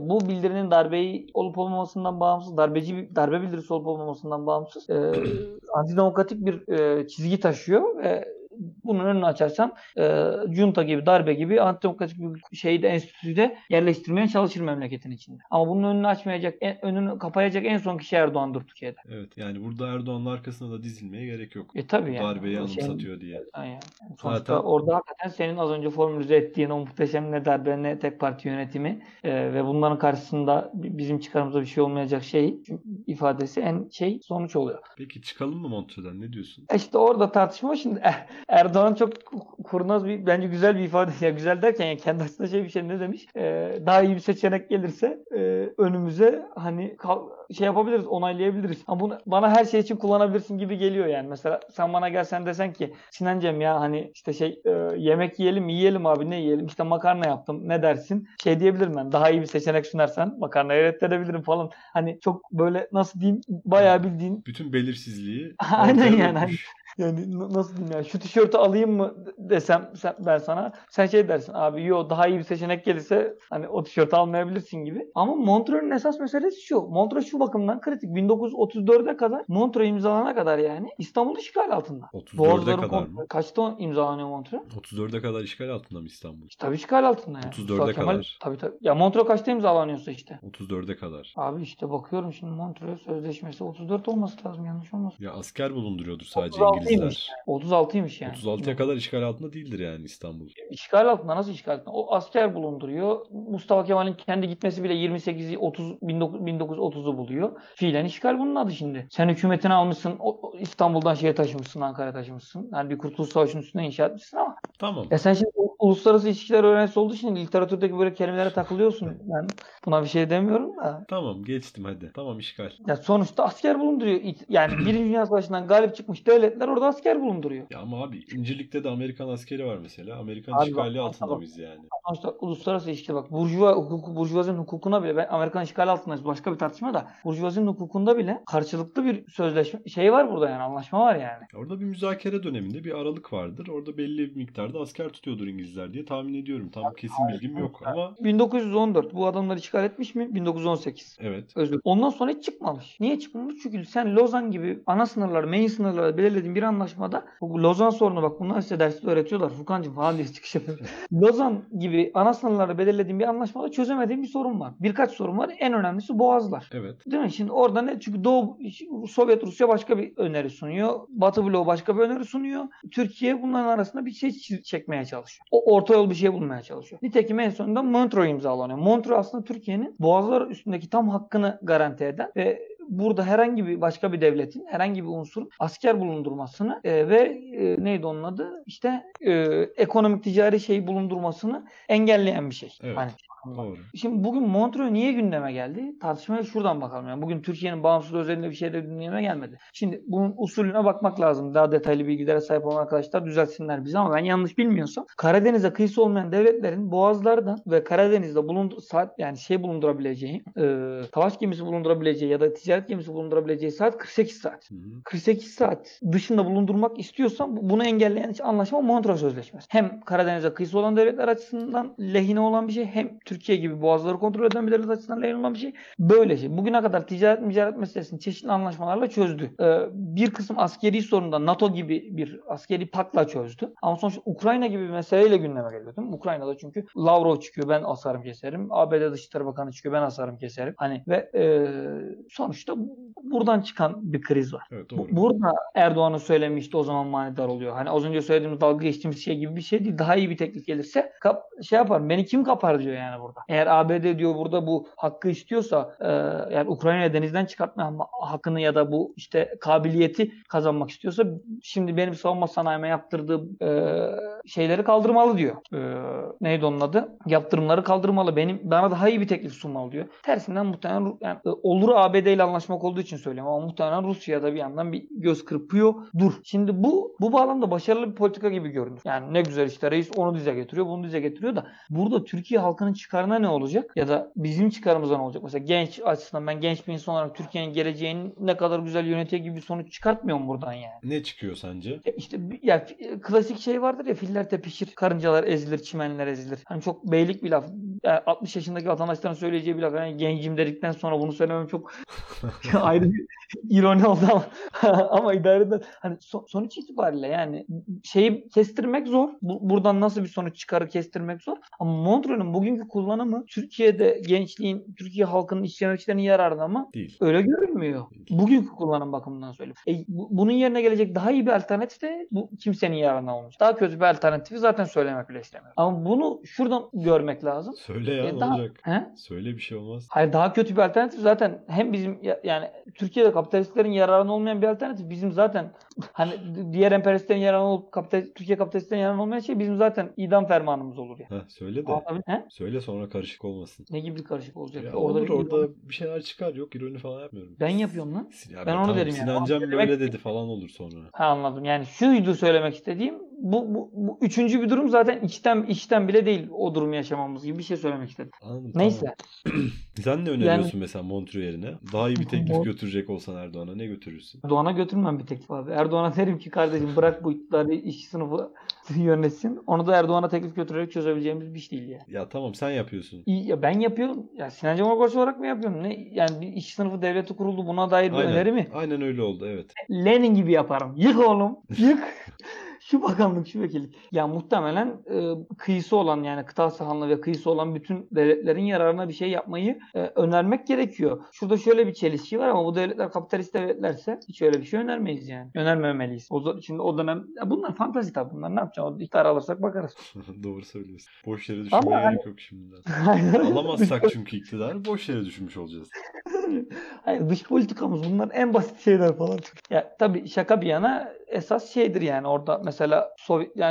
bu bildirinin darbeyi olup olmamasından bağımsız, darbe bildirisi olup olmamasından bağımsız antidemokratik bir çizgi taşıyor ve bunun önünü açarsan junta gibi, darbe gibi antidemokratik bir şeyi de enstitüyü de yerleştirmeye çalışır memleketin içinde. Ama bunun önünü açmayacak, önünü kapayacak en son kişi Erdoğan'dır Türkiye'de. Evet yani burada Erdoğan'ın arkasına da dizilmeye gerek yok. Tabii yani. Darbeyi anımsatıyor diye. Aynen. Sonuçta zaten... orada hakikaten senin az önce formülize ettiğin o muhteşem ne darbe ne tek parti yönetimi ve bunların karşısında bizim çıkarımıza bir şey olmayacak şey ifadesi en sonuç oluyor. Peki çıkalım mı Montrö'den, ne diyorsun? İşte orada tartışma şimdi Erdoğan çok kurnaz bir, bence güzel bir ifade. Yani güzel derken yani kendi açısından ne demiş? Daha iyi bir seçenek gelirse önümüze hani yapabiliriz, onaylayabiliriz. Ama bunu bana her şey için kullanabilirsin gibi geliyor yani. Mesela sen bana gelsen desen ki Sinancığım ya hani yemek yiyelim abi, ne yiyelim? İşte makarna yaptım, ne dersin? Diyebilirim ben, daha iyi bir seçenek sunarsan makarnayı reddedebilirim falan. Hani çok böyle nasıl diyeyim, bayağı bildiğin. Bütün belirsizliği. Aynen yani. Yani nasıl diyeyim ya, şu tişörtü alayım mı desem ben sana, sen dersin abi yo, daha iyi bir seçenek gelirse hani o tişörtü almayabilirsin gibi. Ama Montrö'nün esas meselesi şu. Montrö şu bakımdan kritik. 1934'e kadar, Montrö imzalana kadar yani İstanbul işgal altında. 34'e kadar mı? Kaçta imzalanıyor Montrö? 34'e kadar işgal altında mı İstanbul? Tabii işgal altında yani. 34'e kadar. Tabii. Ya Montrö kaçta imzalanıyorsa işte. 34'e kadar. Abi bakıyorum şimdi Montrö sözleşmesi 34 olması lazım, yanlış olmasın. Ya asker bulunduruyordur sadece İngiliz. 36'ymış. 36'ymış yani. 36'ya kadar işgal altında değildir yani İstanbul. İşgal altında, nasıl işgal altında? O asker bulunduruyor. Mustafa Kemal'in kendi gitmesi bile 28'i 30 1930'u buluyor. Fiilen işgal bunun adı şimdi. Sen hükümetini almışsın, İstanbul'dan şeye taşımışsın, Ankara'ya taşımışsın. Yani bir Kurtuluş Savaşı'nın üstüne inşa etmişsin ama. Tamam. Ya sen şimdi uluslararası ilişkiler öğrencisi olduğu için literatürdeki böyle kelimelere takılıyorsun. Yani buna bir şey demiyorum da. Tamam, geçtim hadi. Tamam, işgal. Ya sonuçta asker bulunduruyor. Yani Birinci Dünya Savaşı'ndan galip çıkmış devletler orada asker bulunduruyor. Ya ama abi İncirlik'te de Amerikan askeri var mesela. Amerikan abi işgali altında biz yani. Sonuçta uluslararası ilişki, bak burjuvazinin hukukuna bile, ben Amerikan işgali altındayız, başka bir tartışma da, burjuvazinin hukukunda bile karşılıklı bir sözleşme şey var burada yani, anlaşma var yani. Ya orada bir müzakere döneminde bir aralık vardır. Orada belli bir miktarda asker tutuyordur İngilizler diye tahmin ediyorum. Tam ya, kesin bilgim yok ama. 1914 bu adamları işgal etmiş mi? 1918. Evet. Özür. Ondan sonra hiç çıkmamış. Niye çıkmamış? Çünkü sen Lozan gibi ana sınırları, main sınırları belirlediğin bir anlaşmada, Lozan sorunu, bak bunlar size derste öğretiyorlar. Furkancığım falan diye çıkış yapıyor. Lozan gibi ana sınırları belirlediğin bir anlaşmada çözemediğin bir sorun var. Birkaç sorun var. En önemlisi Boğazlar. Evet. Değil mi? Şimdi orada ne? Çünkü Doğu, Sovyet Rusya başka bir öneri sunuyor. Batı bloğu başka bir öneri sunuyor. Türkiye bunların arasında bir şey çekmeye çalışıyor. O orta yol bir şey bulmaya çalışıyor. Nitekim en sonunda Montrö imzalanıyor. Montrö aslında Türkiye'nin Boğazlar üstündeki tam hakkını garanti eden ve burada herhangi bir başka bir devletin, herhangi bir unsurun asker bulundurmasını neydi onun adı? İşte ekonomik ticari şey bulundurmasını engelleyen bir şey. Evet. Hani. Doğru. Şimdi bugün Montrö niye gündeme geldi? Tartışmaya şuradan bakalım. Yani bugün Türkiye'nin bağımsız özelinde bir şey de gündeme gelmedi. Şimdi bunun usulüne bakmak lazım. Daha detaylı bilgilere sahip olan arkadaşlar düzeltsinler bizi ama ben yanlış bilmiyorsam Karadeniz'e kıyısı olmayan devletlerin Boğazlar'dan ve Karadeniz'de bulundurabileceği, savaş gemisi bulundurabileceği ya da ticaret gemisi bulundurabileceği saat 48 saat. Hı hı. 48 saat dışında bulundurmak istiyorsan bunu engelleyen anlaşma Montrö Sözleşmesi. Hem Karadeniz'e kıyısı olan devletler açısından lehine olan bir şey, hem Türkiye gibi boğazları kontrol eden bir devlet açısından lehine olan bir şey. Böyle şey. Bugüne kadar ticaret meselesini çeşitli anlaşmalarla çözdü. Bir kısım askeri sorundan NATO gibi bir askeri pakla çözdü. Ama sonuçta Ukrayna gibi bir meseleyle gündeme geliyor değil mi? Ukrayna'da çünkü Lavrov çıkıyor, ben asarım keserim. ABD Dışişleri Bakanı çıkıyor, ben asarım keserim. Hani ve sonuçta buradan çıkan bir kriz var. Evet, burada Erdoğan'ın söylemişti, o zaman manidar oluyor. Hani az önce söylediğimiz dalga geçtiğimiz şey gibi bir şey değil. Daha iyi bir teklif gelirse şey yapar. Beni kim kapar diyor yani burada. Eğer ABD diyor burada bu hakkı istiyorsa yani Ukrayna'ya denizden çıkartma hakkını ya da bu işte kabiliyeti kazanmak istiyorsa şimdi benim savunma sanayime yaptırdığım şeyleri kaldırmalı diyor. Neydi onun adı? Yaptırımları kaldırmalı. Bana daha iyi bir teklif sunmalı diyor. Tersinden muhtemelen yani, olur ABD ile anlaşmak olduğu için söylüyorum ama muhtemelen Rusya'da bir yandan bir göz kırpıyor. Dur. Şimdi bu bağlamda başarılı bir politika gibi görünür. Yani ne güzel işte reis onu dize getiriyor, bunu dize getiriyor da burada Türkiye halkının çıkarına ne olacak? Ya da bizim çıkarımıza ne olacak? Mesela genç açısından ben genç bir insan olarak Türkiye'nin geleceğini ne kadar güzel yönetiyor gibi bir sonuç çıkartmıyorum buradan yani. Ne çıkıyor sence? Ya klasik şey vardır ya, filler tepişir, karıncalar ezilir, çimenler ezilir. Hani çok beylik bir laf. Yani 60 yaşındaki vatandaşların söyleyeceği bir laf. Yani gencim dedikten sonra bunu söylemem çok ayrı bir ironi oldu ama ama idareden hani sonuç itibariyle yani şeyi kestirmek zor. Buradan nasıl bir sonuç çıkarı kestirmek zor. Ama Montrö'nün bugünkü kullanımı Türkiye'de gençliğin, Türkiye halkının işlemekçilerinin yararına mı? Değil. Öyle görünmüyor. Değil. Bugünkü kullanım bakımından söyleyeyim. Bunun yerine gelecek daha iyi bir alternatif de bu kimsenin yararına olmuş. Daha kötü bir alternatifi zaten söylemek bile istemiyorum. Ama bunu şuradan görmek lazım. Söyle ya olacak. He? Söyle, bir şey olmaz. Hayır, daha kötü bir alternatif zaten hem bizim yani Türkiye'de kapitalistlerin yararına olmayan bir alternatif bizim zaten hani diğer emperyalistlerin yararına olup Türkiye kapitalistlerin yararına olmayan şey bizim zaten idam fermanımız olur ya. Yani. Heh, söyle de. Söyle sonra karışık olmasın. Ne gibi karışık olacak? Ya orada bir şeyler çıkar. Yok, ironi falan yapmıyorum. Ben yapıyorum lan. Ben onu derim yani. Sinancam böyle dedi falan olur sonra. Ha, anladım. Yani şuydu söylemek istediğim. Bu üçüncü bir durum zaten içten bile değil o durumu yaşamamız gibi bir şey söylemek istedim. Anladım, neyse. Tamam. Sen ne öneriyorsun mesela Montrö yerine? Daha iyi bir teklif götürecek olsan Erdoğan'a ne götürürsün? Erdoğan'a götürmem bir teklif abi. Erdoğan'a derim ki kardeşim bırak bu iktidarı, işçi sınıfı yönetsin. Onu da Erdoğan'a teklif götürerek çözebileceğimiz bir şey değil ya. Yani. Ya tamam, sen yapıyorsun. Ya ben yapıyorum. Ya Sinan Cemal Koç olarak mı yapıyorum? Ne? Yani işçi sınıfı devleti kuruldu, buna dair bir öneri mi? Aynen öyle oldu, evet. Lenin gibi yaparım. Yık oğlum. Yık. şu bakanlık, şu vekillik. Ya muhtemelen kıyısı olan, yani kıta sahanlığı ve kıyısı olan bütün devletlerin yararına bir şey yapmayı önermek gerekiyor. Şurada şöyle bir çelişki var ama bu devletler kapitalist devletlerse hiç öyle bir şey önermeyiz yani. Önermemeliyiz. Şimdi o dönem bunlar fantazi tabi, bunlar ne yapacağız? İktidar alırsak bakarız. Doğru söylüyorsun. Boş yere düşünmeye gerek yok şimdiden. Alamazsak çünkü iktidarı boş yere düşünmüş olacağız. Hayır, dış politikamız bunlar en basit şeyler falan. Ya tabii şaka bir yana esas şeydir yani orada mesela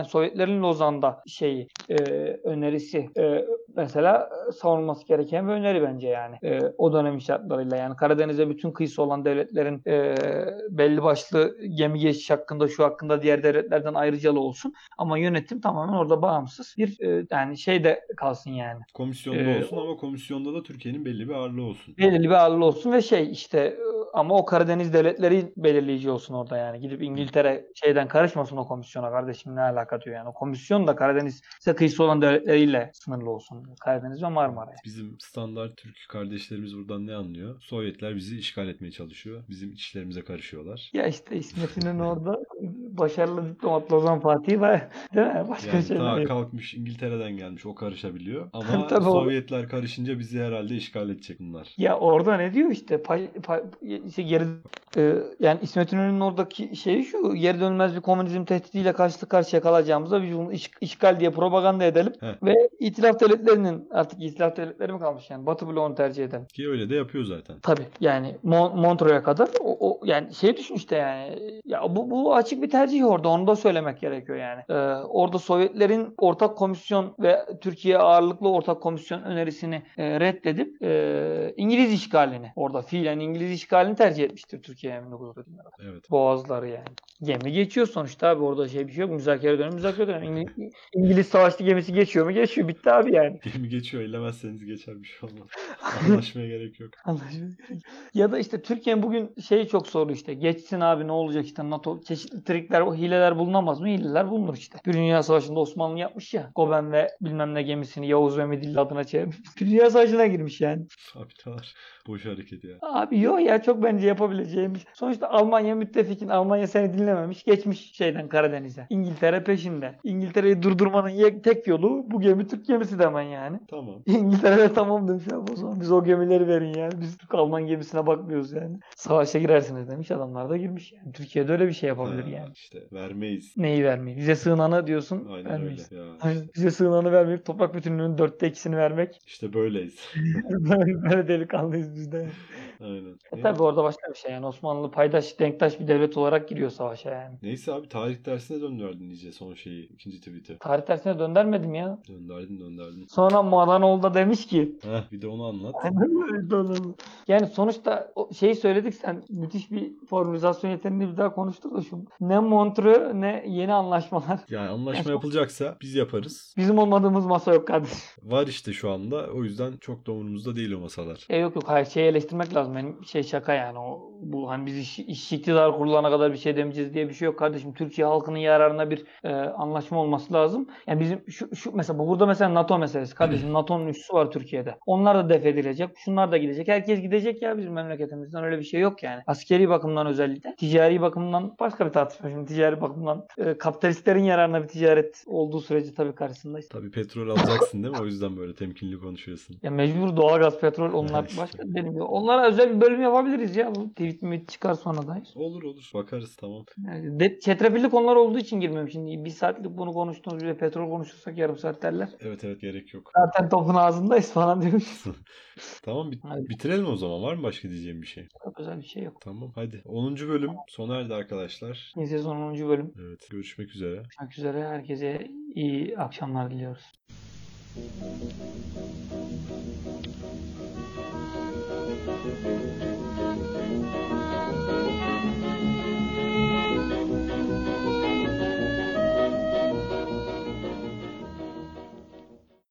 Sovyetlerin Lozan'da şeyi önerisi mesela savunması gereken bir öneri bence yani. O dönem şartlarıyla yani Karadeniz'e bütün kıyısı olan devletlerin belli başlı gemi geçiş hakkında, şu hakkında diğer devletlerden ayrıcalı olsun ama yönetim tamamen orada bağımsız bir yani şey de kalsın yani. Komisyonda olsun ama komisyonda da Türkiye'nin belli bir ağırlığı olsun. Belli bir ağırlığı olsun ve şey işte ama o Karadeniz devletleri belirleyici olsun orada yani. Gidip İngiltere şeyden karışmasın o komisyona, kardeşim ne alaka diyor yani. O komisyon da Karadeniz'e kıyısı olan devletleriyle sınırlı olsun. Karadeniz ve Marmara'ya. Bizim standart Türk kardeşlerimiz buradan ne anlıyor? Sovyetler bizi işgal etmeye çalışıyor. Bizim işlerimize karışıyorlar. Ya işte İsmet'in orada başarılı diplomat Lozan Fatih var. Değil mi? Başka yani şeyler yok. Kalkmış İngiltere'den gelmiş, o karışabiliyor. Ama Sovyetler karışınca bizi herhalde işgal edecek bunlar. Ya orada ne diyor işte? Yani İsmet İnönü'nün oradaki şeyi şu, geri dönmez bir komünizm tehdidiyle karşı karşıya kalacağımıza biz bunu işgal diye propaganda edelim. Heh. Ve itilaf devletlerinin, artık itilaf devletleri mi kalmış yani, Batı bloğunu tercih edelim. Ki öyle de yapıyor zaten. Tabii yani Montrö'ye kadar o yani şey düşün işte yani ya bu açık bir tercih orada, onu da söylemek gerekiyor yani. Orada Sovyetlerin ortak komisyon ve Türkiye ağırlıklı ortak komisyon önerisini reddedip İngiliz işgalini, orada fiilen İngiliz işgalini tercih etmiştir Türkiye 1940'larda. Evet. Boğazları yani. Gemi geçiyor sonuçta abi, orada şey bir şey yok. Müzakere dönemi, müzakere dönemi. İngiliz savaşçı gemisi geçiyor mu? Geçiyor. Bitti abi yani. Gemi geçiyor. Ellemezseniz geçer, bir şey olmaz. Anlaşmaya gerek yok. Anlaşmaya gerek yok. Ya da işte Türkiye'nin bugün şeyi çok soru işte. Geçsin abi ne olacak işte, NATO çeşitli trikler, o hileler bulunamaz mı? Hileler bulunur işte. Bir Dünya Savaşı'nda Osmanlı yapmış ya. Goben ve bilmem ne gemisini Yavuz ve Midilli adına çevirmiş. Bir Dünya Savaşı'na girmiş yani. Abi tamar. Boş hareket ya. Abi yok ya, çok bence yapabileceğimiz. Sonuçta Almanya müttefikin. Almanya seni dinlememiş. Geçmiş şeyden Karadeniz'e. İngiltere peşinde. İngiltere'yi durdurmanın tek yolu bu gemi Türk gemisi demen yani. Tamam. İngiltere'de tamam demiş abi o zaman. Biz o gemileri verin yani. Biz Türk Alman gemisine bakmıyoruz yani. Savaşa girersiniz demiş. Adamlar da girmiş yani. Türkiye'de öyle bir şey yapabilir yani. İşte vermeyiz. Neyi vermeyiz? Bize sığınanı diyorsun. Aynen vermeyiz. Öyle. Ya. Aynen. Bize sığınanı vermeyip toprak bütünlüğünün 4'te 2'sini vermek. İşte böyleyiz. Böyle delikanlıyız biz de. Aynen. Tabii orada başka bir şey yani. Osmanlı paydaş, denktaş bir devlet olarak giriyor savaşa yani. Neyse abi, tarih dersine döndürdün iyice son şeyi, ikinci tweet'i. Tarih dersine döndürmedim ya. Döndürdün. Sonra Madanoğlu da demiş ki. Heh, bir de onu anlat. Yani sonuçta şeyi söyledik, sen müthiş bir formülizasyon yeteneğini bir daha konuştuk da şu. Ne Montrö ne yeni anlaşmalar. Yani anlaşma yapılacaksa biz yaparız. Bizim olmadığımız masa yok kardeşim. Var işte şu anda, o yüzden çok da umurumuzda değil o masalar. Yok hayır, şeyi eleştirmek lazım. Benim şey şaka yani o. Bu hani biz iş iktidar kurulana kadar bir şey demeyeceğiz diye bir şey yok kardeşim. Türkiye halkının yararına bir anlaşma olması lazım. Yani bizim şu mesela burada mesela NATO meselesi kardeşim. NATO'nun üssü var Türkiye'de. Onlar da def edilecek. Şunlar da gidecek. Herkes gidecek ya bizim memleketimizden, öyle bir şey yok yani. Askeri bakımdan özellikle. Ticari bakımdan başka bir tartışma. Şimdi ticari bakımdan kapitalistlerin yararına bir ticaret olduğu sürece tabii karşısındayız. Tabii petrol alacaksın değil mi? O yüzden böyle temkinli konuşuyorsun. Ya mecbur doğalgaz, petrol, onlar başka benim. Onlara özel bir bölüm yapabiliriz ya bu TV. Bitmedi çıkar sonra da. Olur. Bakarız tamam. Yani çetrefilli konular olduğu için girmiyorum şimdi. Bir saatlik bunu konuştuğumuz bile petrol konuşursak yarım saat derler. Evet gerek yok. Zaten topun ağzındayız falan demiş. Tamam bitirelim o zaman. Var mı başka diyeceğim bir şey? Çok özel bir şey yok. Tamam hadi. 10. bölüm sona erdi arkadaşlar. Yeni sezon 10. bölüm. Evet, görüşmek üzere. Görüşmek üzere. Herkese iyi akşamlar diliyoruz.